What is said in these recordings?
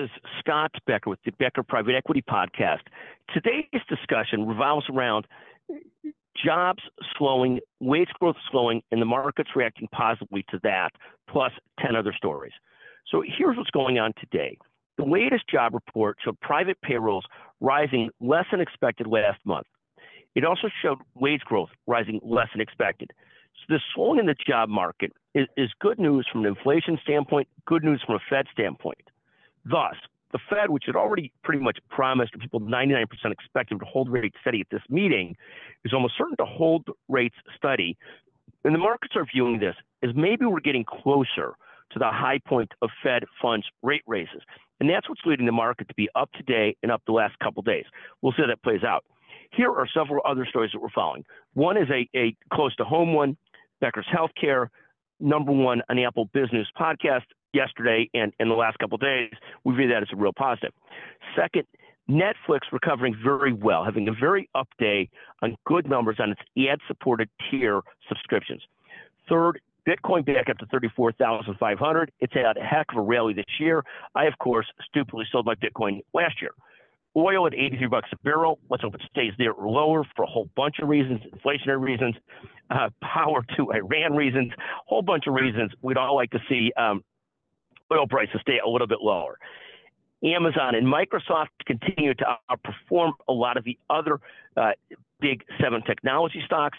is Scott Becker with the Becker Private Equity Podcast. Today's discussion revolves around jobs slowing, wage growth slowing, and the markets reacting positively to that, plus 10 other stories. So here's what's going on today. The latest job report showed private payrolls rising less than expected last month. It also showed wage growth rising less than expected. So the slowing in the job market is good news from an inflation standpoint, good news from a Fed standpoint. Thus, the Fed, which had already pretty much promised people 99% expected to hold rates steady at this meeting, is almost certain to hold rates steady. And the markets are viewing this as maybe we're getting closer to the high point of Fed funds rate raises. And that's what's leading the market to be up today and up the last couple of days. We'll see how that plays out. Here are several other stories that we're following. One is a close-to-home one, Becker's Healthcare, number one on the Apple Business Podcast yesterday and in the last couple of days. We view that as a real positive. Second, Netflix recovering very well, having a very up day on good numbers on its ad-supported tier subscriptions. Third, Bitcoin back up to 34,500. It's had a heck of a rally this year. I, of course, stupidly sold my Bitcoin last year. Oil at $83 a barrel. Let's hope it stays there or lower for a whole bunch of reasons, inflationary reasons, power to Iran reasons, a whole bunch of reasons. We'd all like to see oil prices stay a little bit lower. Amazon and Microsoft continue to outperform a lot of the other big seven technology stocks.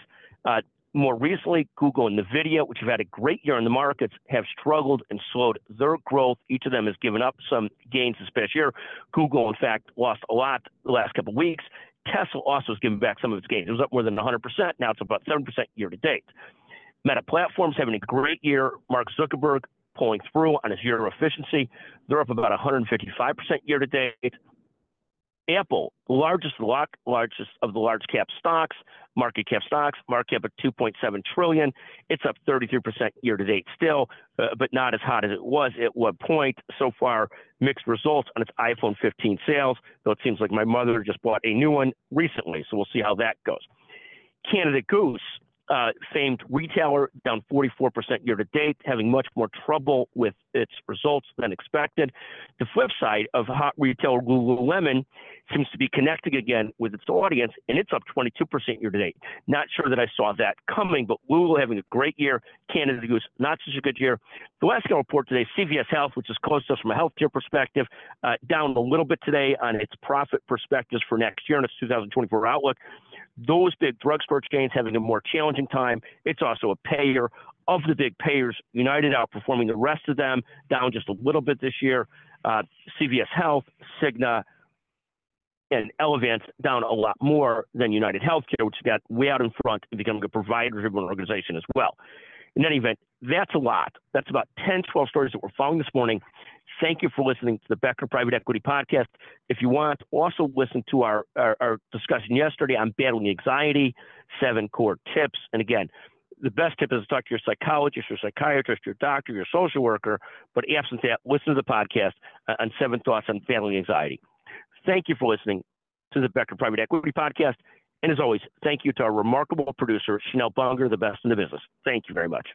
More recently, Google and NVIDIA, which have had a great year in the markets, have struggled and slowed their growth. Each of them has given up some gains this past year. Google, in fact, lost a lot the last couple of weeks. Tesla also has given back some of its gains. It was up more than 100%. Now it's about 7% year to date. Meta Platforms having a great year. Mark Zuckerberg pulling through on his year of efficiency. They're up about 155% year to date. Apple, the largest of the large cap stocks, market cap at $2.7 trillion. It's up 33% year to date still, but not as hot as it was at one point. So far, mixed results on its iPhone 15 sales, though it seems like my mother just bought a new one recently, so we'll see how that goes. Canada Goose, famed retailer, down 44% year to date, having much more trouble with its results than expected. The flip side of hot retailer Lululemon seems to be connecting again with its audience, and it's up 22% year to date. Not sure that I saw that coming, but Lulu having a great year, Canada Goose not such a good year. The last report today, CVS Health, which is close to us from a healthcare perspective, down a little bit today on its profit perspectives for next year and its 2024 outlook. Those big drugstore chains having a more challenging time. It's also a payer. Of the big payers, United outperforming the rest of them, down just a little bit this year. CVS Health, Cigna, and Elevance down a lot more than United Healthcare, which got way out in front and becoming a provider-driven organization as well. In any event, that's a lot. That's about 10, 12 stories that we're following this morning. Thank you for listening to the Becker Private Equity Podcast. If you want, also listen to our discussion yesterday on battling anxiety, 7 core tips. And again, the best tip is to talk to your psychologist, your psychiatrist, your doctor, your social worker. But absent that, listen to the podcast on 7 thoughts on battling anxiety. Thank you for listening to the Becker Private Equity Podcast. And as always, thank you to our remarkable producer, Chanel Bonger, the best in the business. Thank you very much.